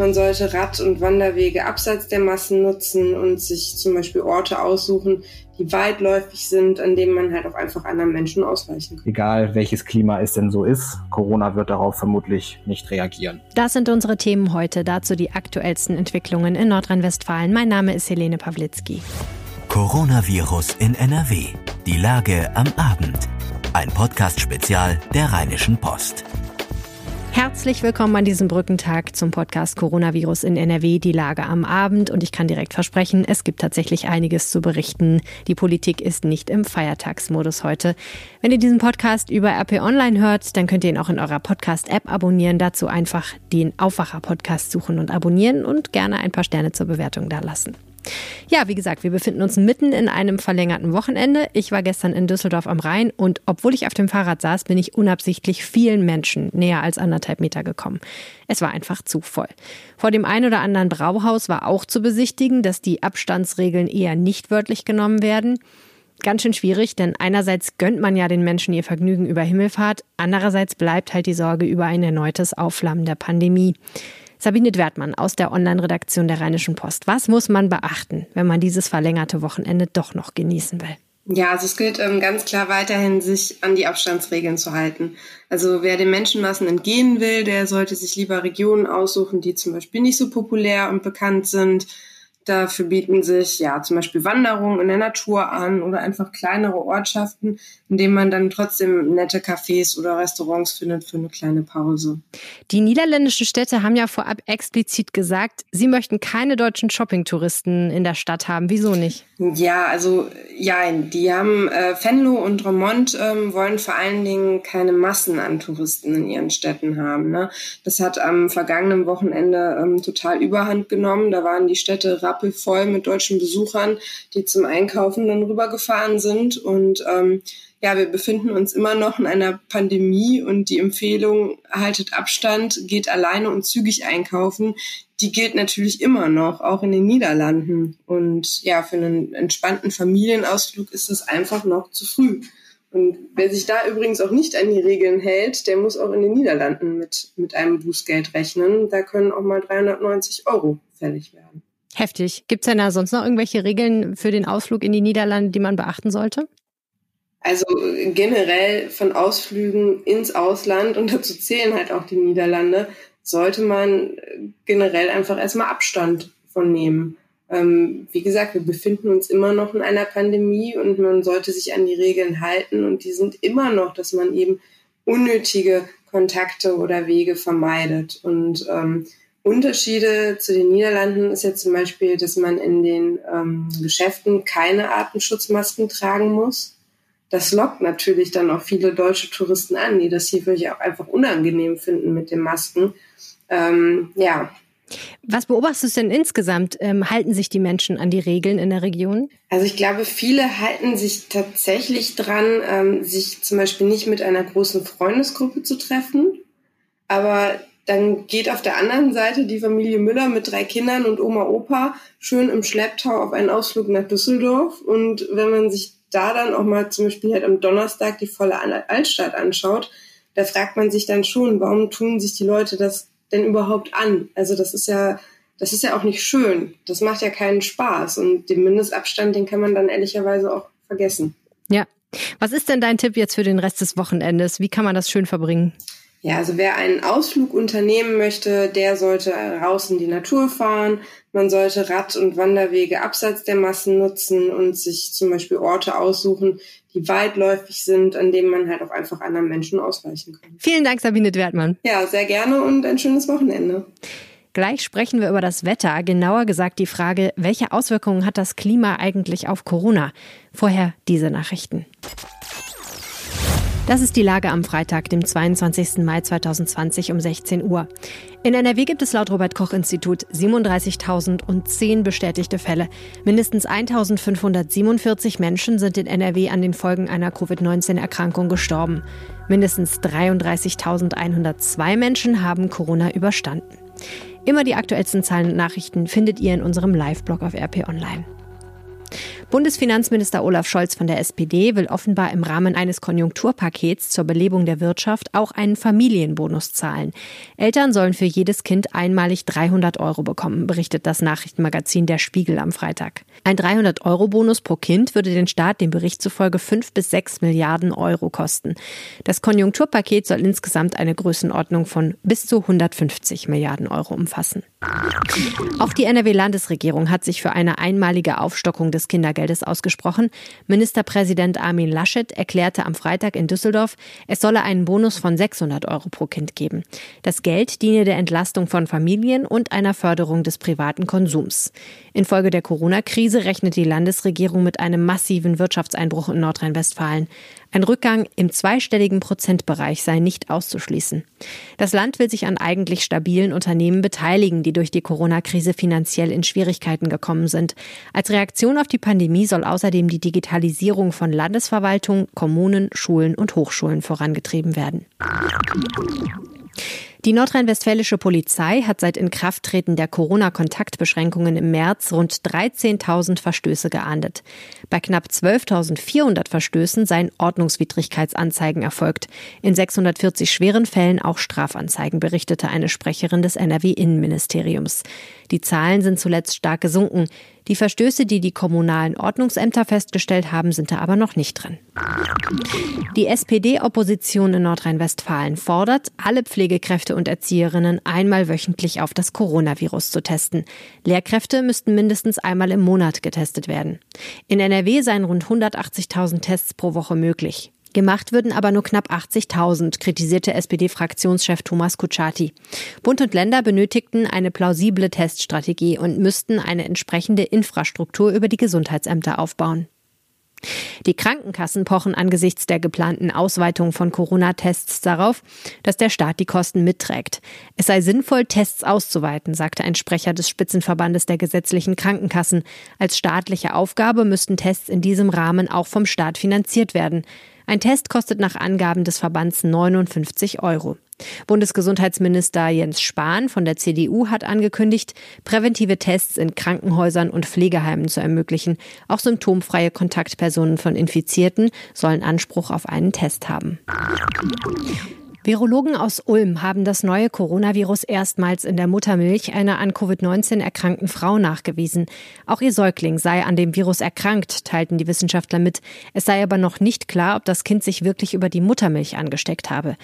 Man sollte Rad- und Wanderwege abseits der Massen nutzen und sich zum Beispiel Orte aussuchen, die weitläufig sind, an denen man halt auch einfach anderen Menschen ausweichen kann. Egal welches Klima es denn so ist, Corona wird darauf vermutlich nicht reagieren. Das sind unsere Themen heute, dazu die aktuellsten Entwicklungen in Nordrhein-Westfalen. Mein Name ist Helene Pawlitzki. Coronavirus in NRW. Die Lage am Abend. Ein Podcast-Spezial der Rheinischen Post. Herzlich willkommen an diesem Brückentag zum Podcast Coronavirus in NRW, die Lage am Abend. Und ich kann direkt versprechen, es gibt tatsächlich einiges zu berichten. Die Politik ist nicht im Feiertagsmodus heute. Wenn ihr diesen Podcast über RP Online hört, dann könnt ihr ihn auch in eurer Podcast-App abonnieren. Dazu einfach den Aufwacher-Podcast suchen und abonnieren und gerne ein paar Sterne zur Bewertung dalassen. Ja, wie gesagt, wir befinden uns mitten in einem verlängerten Wochenende. Ich war gestern in Düsseldorf am Rhein und obwohl ich auf dem Fahrrad saß, bin ich unabsichtlich vielen Menschen näher als 1,5 Meter gekommen. Es war einfach zu voll. Vor dem ein oder anderen Brauhaus war auch zu besichtigen, dass die Abstandsregeln eher nicht wörtlich genommen werden. Ganz schön schwierig, denn einerseits gönnt man ja den Menschen ihr Vergnügen über Himmelfahrt, andererseits bleibt halt die Sorge über ein erneutes Aufflammen der Pandemie. Sabine Wertmann aus der Online-Redaktion der Rheinischen Post. Was muss man beachten, wenn man dieses verlängerte Wochenende doch noch genießen will? Ja, also es gilt ganz klar weiterhin, sich an die Abstandsregeln zu halten. Also wer den Menschenmassen entgehen will, der sollte sich lieber Regionen aussuchen, die zum Beispiel nicht so populär und bekannt sind. Dafür bieten sich ja zum Beispiel Wanderungen in der Natur an oder einfach kleinere Ortschaften, in denen man dann trotzdem nette Cafés oder Restaurants findet für eine kleine Pause. Die niederländischen Städte haben ja vorab explizit gesagt, sie möchten keine deutschen Shopping-Touristen in der Stadt haben. Wieso nicht? Ja, also die haben Venlo und Roermond wollen vor allen Dingen keine Massen an Touristen in ihren Städten haben. Ne? Das hat am vergangenen Wochenende total Überhand genommen. Da waren die Städte rappelvoll mit deutschen Besuchern, die zum Einkaufen dann rübergefahren sind. Und wir befinden uns immer noch in einer Pandemie und die Empfehlung, haltet Abstand, geht alleine und zügig einkaufen, die gilt natürlich immer noch, auch in den Niederlanden. Und ja, für einen entspannten Familienausflug ist es einfach noch zu früh. Und wer sich da übrigens auch nicht an die Regeln hält, der muss auch in den Niederlanden mit einem Bußgeld rechnen. Da können auch mal 390 € fällig werden. Heftig. Gibt es denn da sonst noch irgendwelche Regeln für den Ausflug in die Niederlande, die man beachten sollte? Also generell von Ausflügen ins Ausland, und dazu zählen halt auch die Niederlande, sollte man generell einfach erstmal Abstand von nehmen. Wie gesagt, wir befinden uns immer noch in einer Pandemie und man sollte sich an die Regeln halten. Und die sind immer noch, dass man eben unnötige Kontakte oder Wege vermeidet. Und Unterschiede zu den Niederlanden ist ja zum Beispiel, dass man in den Geschäften keine Atemschutzmasken tragen muss. Das lockt natürlich dann auch viele deutsche Touristen an, die das hier wirklich auch einfach unangenehm finden mit den Masken. Was beobachtest du denn insgesamt? Halten sich die Menschen an die Regeln in der Region? Also ich glaube, viele halten sich tatsächlich dran, sich zum Beispiel nicht mit einer großen Freundesgruppe zu treffen, aber dann geht auf der anderen Seite die Familie Müller mit 3 Kindern und Oma, Opa schön im Schlepptau auf einen Ausflug nach Düsseldorf. Und wenn man sich da dann auch mal zum Beispiel halt am Donnerstag die volle Altstadt anschaut, da fragt man sich dann schon, warum tun sich die Leute das denn überhaupt an? Also das ist ja auch nicht schön. Das macht ja keinen Spaß. Und den Mindestabstand, den kann man dann ehrlicherweise auch vergessen. Ja. Was ist denn dein Tipp jetzt für den Rest des Wochenendes? Wie kann man das schön verbringen? Ja, also wer einen Ausflug unternehmen möchte, der sollte raus in die Natur fahren. Man sollte Rad- und Wanderwege abseits der Massen nutzen und sich zum Beispiel Orte aussuchen, die weitläufig sind, an denen man halt auch einfach anderen Menschen ausweichen kann. Vielen Dank, Sabine Wertmann. Ja, sehr gerne und ein schönes Wochenende. Gleich sprechen wir über das Wetter, genauer gesagt die Frage, welche Auswirkungen hat das Klima eigentlich auf Corona? Vorher diese Nachrichten. Das ist die Lage am Freitag, dem 22. Mai 2020 um 16 Uhr. In NRW gibt es laut Robert-Koch-Institut 37.010 bestätigte Fälle. Mindestens 1.547 Menschen sind in NRW an den Folgen einer Covid-19-Erkrankung gestorben. Mindestens 33.102 Menschen haben Corona überstanden. Immer die aktuellsten Zahlen und Nachrichten findet ihr in unserem Live-Blog auf RP Online. Bundesfinanzminister Olaf Scholz von der SPD will offenbar im Rahmen eines Konjunkturpakets zur Belebung der Wirtschaft auch einen Familienbonus zahlen. Eltern sollen für jedes Kind einmalig 300 € bekommen, berichtet das Nachrichtenmagazin Der Spiegel am Freitag. Ein 300-Euro-Bonus pro Kind würde den Staat dem Bericht zufolge 5 bis 6 Milliarden € kosten. Das Konjunkturpaket soll insgesamt eine Größenordnung von bis zu 150 Milliarden Euro umfassen. Auch die NRW-Landesregierung hat sich für eine einmalige Aufstockung des Kindergeldes ausgesprochen. Ministerpräsident Armin Laschet erklärte am Freitag in Düsseldorf, es solle einen Bonus von 600 € pro Kind geben. Das Geld diene der Entlastung von Familien und einer Förderung des privaten Konsums. Infolge der Corona-Krise rechnet die Landesregierung mit einem massiven Wirtschaftseinbruch in Nordrhein-Westfalen. Ein Rückgang im zweistelligen Prozentbereich sei nicht auszuschließen. Das Land will sich an eigentlich stabilen Unternehmen beteiligen, die durch die Corona-Krise finanziell in Schwierigkeiten gekommen sind. Als Reaktion auf die Pandemie soll außerdem die Digitalisierung von Landesverwaltung, Kommunen, Schulen und Hochschulen vorangetrieben werden. Die nordrhein-westfälische Polizei hat seit Inkrafttreten der Corona-Kontaktbeschränkungen im März rund 13.000 Verstöße geahndet. Bei knapp 12.400 Verstößen seien Ordnungswidrigkeitsanzeigen erfolgt. In 640 schweren Fällen auch Strafanzeigen, berichtete eine Sprecherin des NRW-Innenministeriums. Die Zahlen sind zuletzt stark gesunken. Die Verstöße, die die kommunalen Ordnungsämter festgestellt haben, sind da aber noch nicht drin. Die SPD-Opposition in Nordrhein-Westfalen fordert, alle Pflegekräfte und Erzieherinnen einmal wöchentlich auf das Coronavirus zu testen. Lehrkräfte müssten mindestens einmal im Monat getestet werden. In NRW seien rund 180.000 Tests pro Woche möglich. Gemacht würden aber nur knapp 80.000, kritisierte SPD-Fraktionschef Thomas Kutschaty. Bund und Länder benötigten eine plausible Teststrategie und müssten eine entsprechende Infrastruktur über die Gesundheitsämter aufbauen. Die Krankenkassen pochen angesichts der geplanten Ausweitung von Corona-Tests darauf, dass der Staat die Kosten mitträgt. Es sei sinnvoll, Tests auszuweiten, sagte ein Sprecher des Spitzenverbandes der gesetzlichen Krankenkassen. Als staatliche Aufgabe müssten Tests in diesem Rahmen auch vom Staat finanziert werden. Ein Test kostet nach Angaben des Verbands 59 €. Bundesgesundheitsminister Jens Spahn von der CDU hat angekündigt, präventive Tests in Krankenhäusern und Pflegeheimen zu ermöglichen. Auch symptomfreie Kontaktpersonen von Infizierten sollen Anspruch auf einen Test haben. Virologen aus Ulm haben das neue Coronavirus erstmals in der Muttermilch einer an Covid-19 erkrankten Frau nachgewiesen. Auch ihr Säugling sei an dem Virus erkrankt, teilten die Wissenschaftler mit. Es sei aber noch nicht klar, ob das Kind sich wirklich über die Muttermilch angesteckt habe.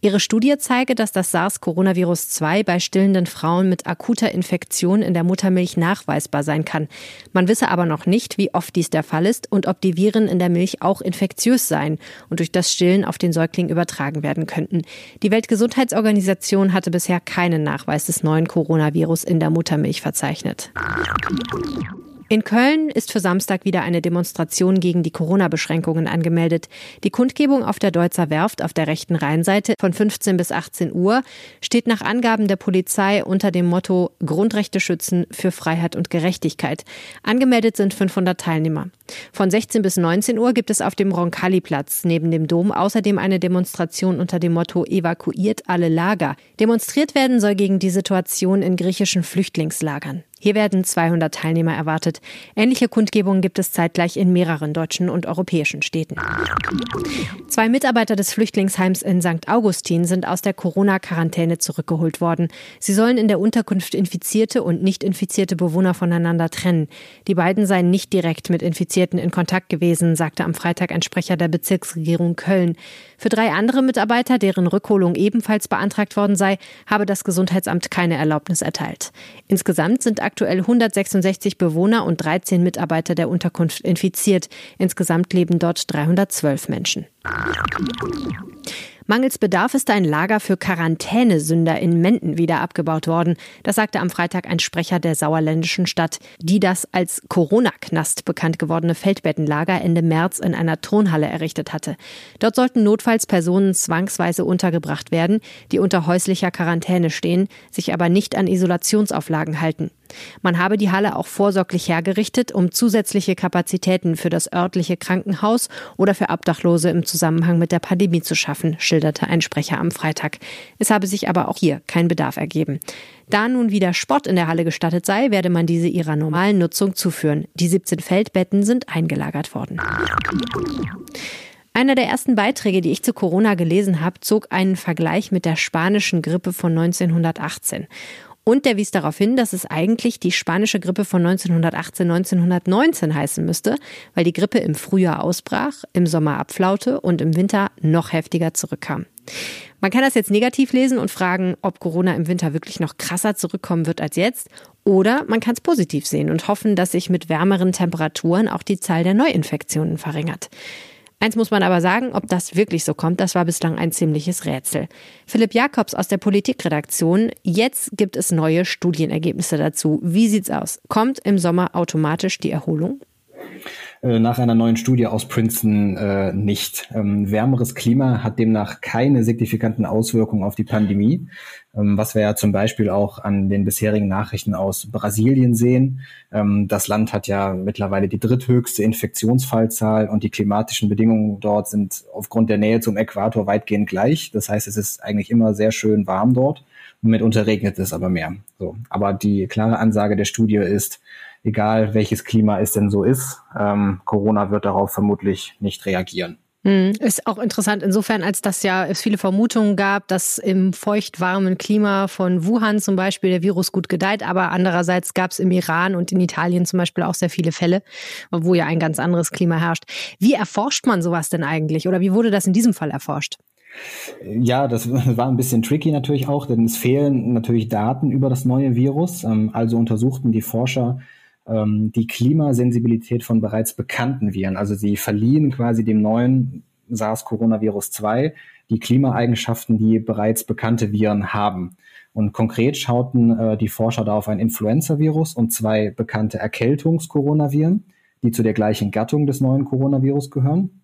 Ihre Studie zeige, dass das SARS-CoV-2 bei stillenden Frauen mit akuter Infektion in der Muttermilch nachweisbar sein kann. Man wisse aber noch nicht, wie oft dies der Fall ist und ob die Viren in der Milch auch infektiös seien und durch das Stillen auf den Säugling übertragen werden könnten. Die Weltgesundheitsorganisation hatte bisher keinen Nachweis des neuen Coronavirus in der Muttermilch verzeichnet. In Köln ist für Samstag wieder eine Demonstration gegen die Corona-Beschränkungen angemeldet. Die Kundgebung auf der Deutzer Werft auf der rechten Rheinseite von 15 bis 18 Uhr steht nach Angaben der Polizei unter dem Motto „Grundrechte schützen für Freiheit und Gerechtigkeit“. Angemeldet sind 500 Teilnehmer. Von 16 bis 19 Uhr gibt es auf dem Roncalli-Platz neben dem Dom außerdem eine Demonstration unter dem Motto „Evakuiert alle Lager“. Demonstriert werden soll gegen die Situation in griechischen Flüchtlingslagern. Hier werden 200 Teilnehmer erwartet. Ähnliche Kundgebungen gibt es zeitgleich in mehreren deutschen und europäischen Städten. 2 Mitarbeiter des Flüchtlingsheims in St. Augustin sind aus der Corona-Quarantäne zurückgeholt worden. Sie sollen in der Unterkunft infizierte und nicht infizierte Bewohner voneinander trennen. Die beiden seien nicht direkt mit Infizierten in Kontakt gewesen, sagte am Freitag ein Sprecher der Bezirksregierung Köln. Für 3 andere Mitarbeiter, deren Rückholung ebenfalls beantragt worden sei, habe das Gesundheitsamt keine Erlaubnis erteilt. Insgesamt sind aktuell 166 Bewohner und 13 Mitarbeiter der Unterkunft infiziert. Insgesamt leben dort 312 Menschen. Mangels Bedarf ist ein Lager für Quarantänesünder in Menden wieder abgebaut worden. Das sagte am Freitag ein Sprecher der sauerländischen Stadt, die das als Corona-Knast bekannt gewordene Feldbettenlager Ende März in einer Turnhalle errichtet hatte. Dort sollten notfalls Personen zwangsweise untergebracht werden, die unter häuslicher Quarantäne stehen, sich aber nicht an Isolationsauflagen halten. Man habe die Halle auch vorsorglich hergerichtet, um zusätzliche Kapazitäten für das örtliche Krankenhaus oder für Obdachlose im Zusammenhang mit der Pandemie zu schaffen, schilderte ein Sprecher am Freitag. Es habe sich aber auch hier kein Bedarf ergeben. Da nun wieder Sport in der Halle gestattet sei, werde man diese ihrer normalen Nutzung zuführen. Die 17 Feldbetten sind eingelagert worden. Einer der ersten Beiträge, die ich zu Corona gelesen habe, zog einen Vergleich mit der spanischen Grippe von 1918. Und der wies darauf hin, dass es eigentlich die spanische Grippe von 1918, 1919 heißen müsste, weil die Grippe im Frühjahr ausbrach, im Sommer abflaute und im Winter noch heftiger zurückkam. Man kann das jetzt negativ lesen und fragen, ob Corona im Winter wirklich noch krasser zurückkommen wird als jetzt. Oder man kann es positiv sehen und hoffen, dass sich mit wärmeren Temperaturen auch die Zahl der Neuinfektionen verringert. Eins muss man aber sagen, ob das wirklich so kommt, das war bislang ein ziemliches Rätsel. Philipp Jakobs aus der Politikredaktion. Jetzt gibt es neue Studienergebnisse dazu. Wie sieht's aus? Kommt im Sommer automatisch die Erholung? Nach einer neuen Studie aus Princeton nicht. Wärmeres Klima hat demnach keine signifikanten Auswirkungen auf die Pandemie, was wir ja zum Beispiel auch an den bisherigen Nachrichten aus Brasilien sehen. Das Land hat ja mittlerweile die dritthöchste Infektionsfallzahl und die klimatischen Bedingungen dort sind aufgrund der Nähe zum Äquator weitgehend gleich. Das heißt, es ist eigentlich immer sehr schön warm dort und mitunter regnet es aber mehr. So. Aber die klare Ansage der Studie ist, egal welches Klima es denn so ist, Corona wird darauf vermutlich nicht reagieren. Ist auch interessant insofern, als dass ja es viele Vermutungen gab, dass im feuchtwarmen Klima von Wuhan zum Beispiel der Virus gut gedeiht, aber andererseits gab es im Iran und in Italien zum Beispiel auch sehr viele Fälle, wo ja ein ganz anderes Klima herrscht. Wie erforscht man sowas denn eigentlich oder wie wurde das in diesem Fall erforscht? Ja, das war ein bisschen tricky natürlich auch, denn es fehlen natürlich Daten über das neue Virus. Also untersuchten die Forscher die Klimasensibilität von bereits bekannten Viren. Also sie verliehen quasi dem neuen SARS-CoV-2 die Klimaeigenschaften, die bereits bekannte Viren haben. Und konkret schauten die Forscher da auf ein Influenza-Virus und zwei bekannte Erkältungs-Coronaviren, die zu der gleichen Gattung des neuen Coronavirus gehören.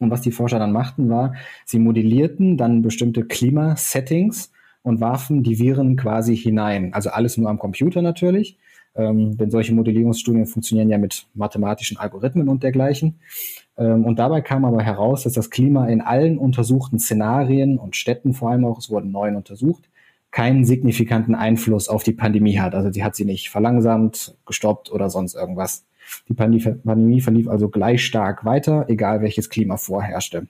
Und was die Forscher dann machten, war, sie modellierten dann bestimmte Klimasettings und warfen die Viren quasi hinein. Also alles nur am Computer natürlich. Denn solche Modellierungsstudien funktionieren ja mit mathematischen Algorithmen und dergleichen. Und dabei kam aber heraus, dass das Klima in allen untersuchten Szenarien und Städten vor allem auch, es wurden 9 untersucht, keinen signifikanten Einfluss auf die Pandemie hat. Also die hat sie nicht verlangsamt, gestoppt oder sonst irgendwas. Die Pandemie verlief also gleich stark weiter, egal welches Klima vorherrschte.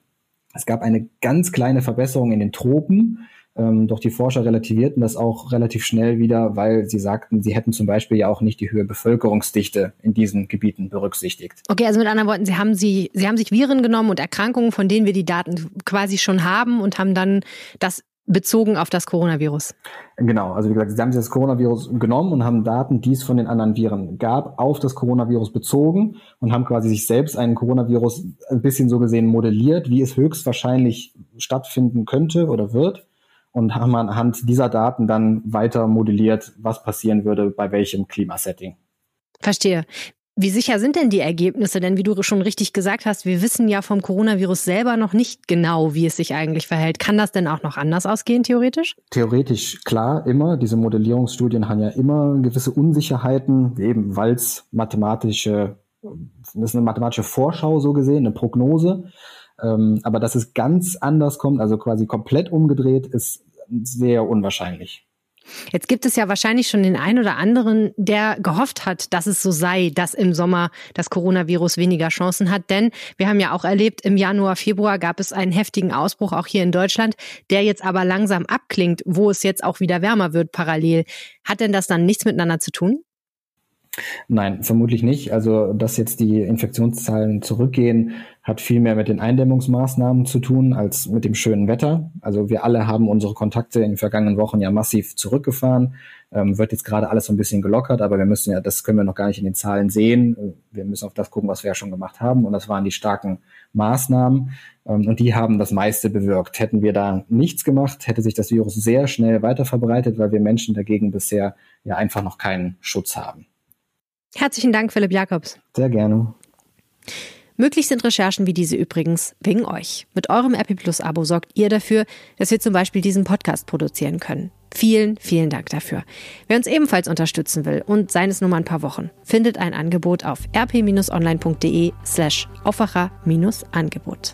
Es gab eine ganz kleine Verbesserung in den Tropen, doch die Forscher relativierten das auch relativ schnell wieder, weil sie sagten, sie hätten zum Beispiel ja auch nicht die höhere Bevölkerungsdichte in diesen Gebieten berücksichtigt. Okay, also mit anderen Worten, sie haben sich Viren genommen und Erkrankungen, von denen wir die Daten quasi schon haben und haben dann das bezogen auf das Coronavirus. Genau, also wie gesagt, sie haben sich das Coronavirus genommen und haben Daten, die es von den anderen Viren gab, auf das Coronavirus bezogen und haben quasi sich selbst einen Coronavirus ein bisschen so gesehen modelliert, wie es höchstwahrscheinlich stattfinden könnte oder wird. Und haben anhand dieser Daten dann weiter modelliert, was passieren würde, bei welchem Klimasetting. Verstehe. Wie sicher sind denn die Ergebnisse? Denn wie du schon richtig gesagt hast, wir wissen ja vom Coronavirus selber noch nicht genau, wie es sich eigentlich verhält. Kann das denn auch noch anders ausgehen, theoretisch? Theoretisch, klar, immer. Diese Modellierungsstudien haben ja immer gewisse Unsicherheiten, eben weil es das ist eine mathematische Vorschau so gesehen, eine Prognose. Aber dass es ganz anders kommt, also quasi komplett umgedreht, ist sehr unwahrscheinlich. Jetzt gibt es ja wahrscheinlich schon den einen oder anderen, der gehofft hat, dass es so sei, dass im Sommer das Coronavirus weniger Chancen hat. Denn wir haben ja auch erlebt, im Januar, Februar gab es einen heftigen Ausbruch, auch hier in Deutschland, der jetzt aber langsam abklingt, wo es jetzt auch wieder wärmer wird parallel. Hat denn das dann nichts miteinander zu tun? Nein, vermutlich nicht. Also, dass jetzt die Infektionszahlen zurückgehen, hat viel mehr mit den Eindämmungsmaßnahmen zu tun als mit dem schönen Wetter. Also wir alle haben unsere Kontakte in den vergangenen Wochen ja massiv zurückgefahren. Wird jetzt gerade alles so ein bisschen gelockert, aber wir müssen ja, das können wir noch gar nicht in den Zahlen sehen. Wir müssen auf das gucken, was wir ja schon gemacht haben. Und das waren die starken Maßnahmen. Und die haben das meiste bewirkt. Hätten wir da nichts gemacht, hätte sich das Virus sehr schnell weiter verbreitet, weil wir Menschen dagegen bisher ja einfach noch keinen Schutz haben. Herzlichen Dank, Philipp Jakobs. Sehr gerne. Möglich sind Recherchen wie diese übrigens wegen euch. Mit eurem RP Plus Abo sorgt ihr dafür, dass wir zum Beispiel diesen Podcast produzieren können. Vielen, vielen Dank dafür. Wer uns ebenfalls unterstützen will und seien es nur mal ein paar Wochen, findet ein Angebot auf rp-online.de/Aufwacher-Angebot.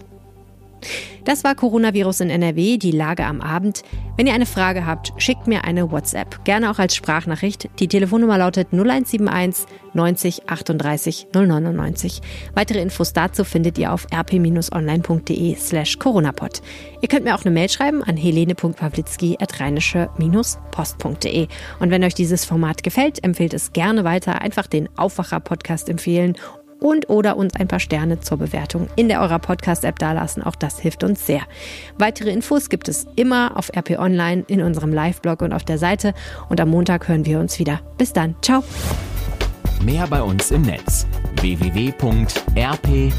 Das war Coronavirus in NRW, die Lage am Abend. Wenn ihr eine Frage habt, schickt mir eine WhatsApp, gerne auch als Sprachnachricht. Die Telefonnummer lautet 0171 90 38 099. Weitere Infos dazu findet ihr auf rp-online.de/coronapod. Ihr könnt mir auch eine Mail schreiben an helene.pawlitzki@rheinische-post.de. Und wenn euch dieses Format gefällt, empfehlt es gerne weiter. Einfach den Aufwacher-Podcast empfehlen und oder uns ein paar Sterne zur Bewertung in eurer Podcast-App dalassen. Auch das hilft uns sehr. Weitere Infos gibt es immer auf RP Online, in unserem Live-Blog und auf der Seite. Und am Montag hören wir uns wieder. Bis dann. Ciao. Mehr bei uns im Netz www.rp-online.de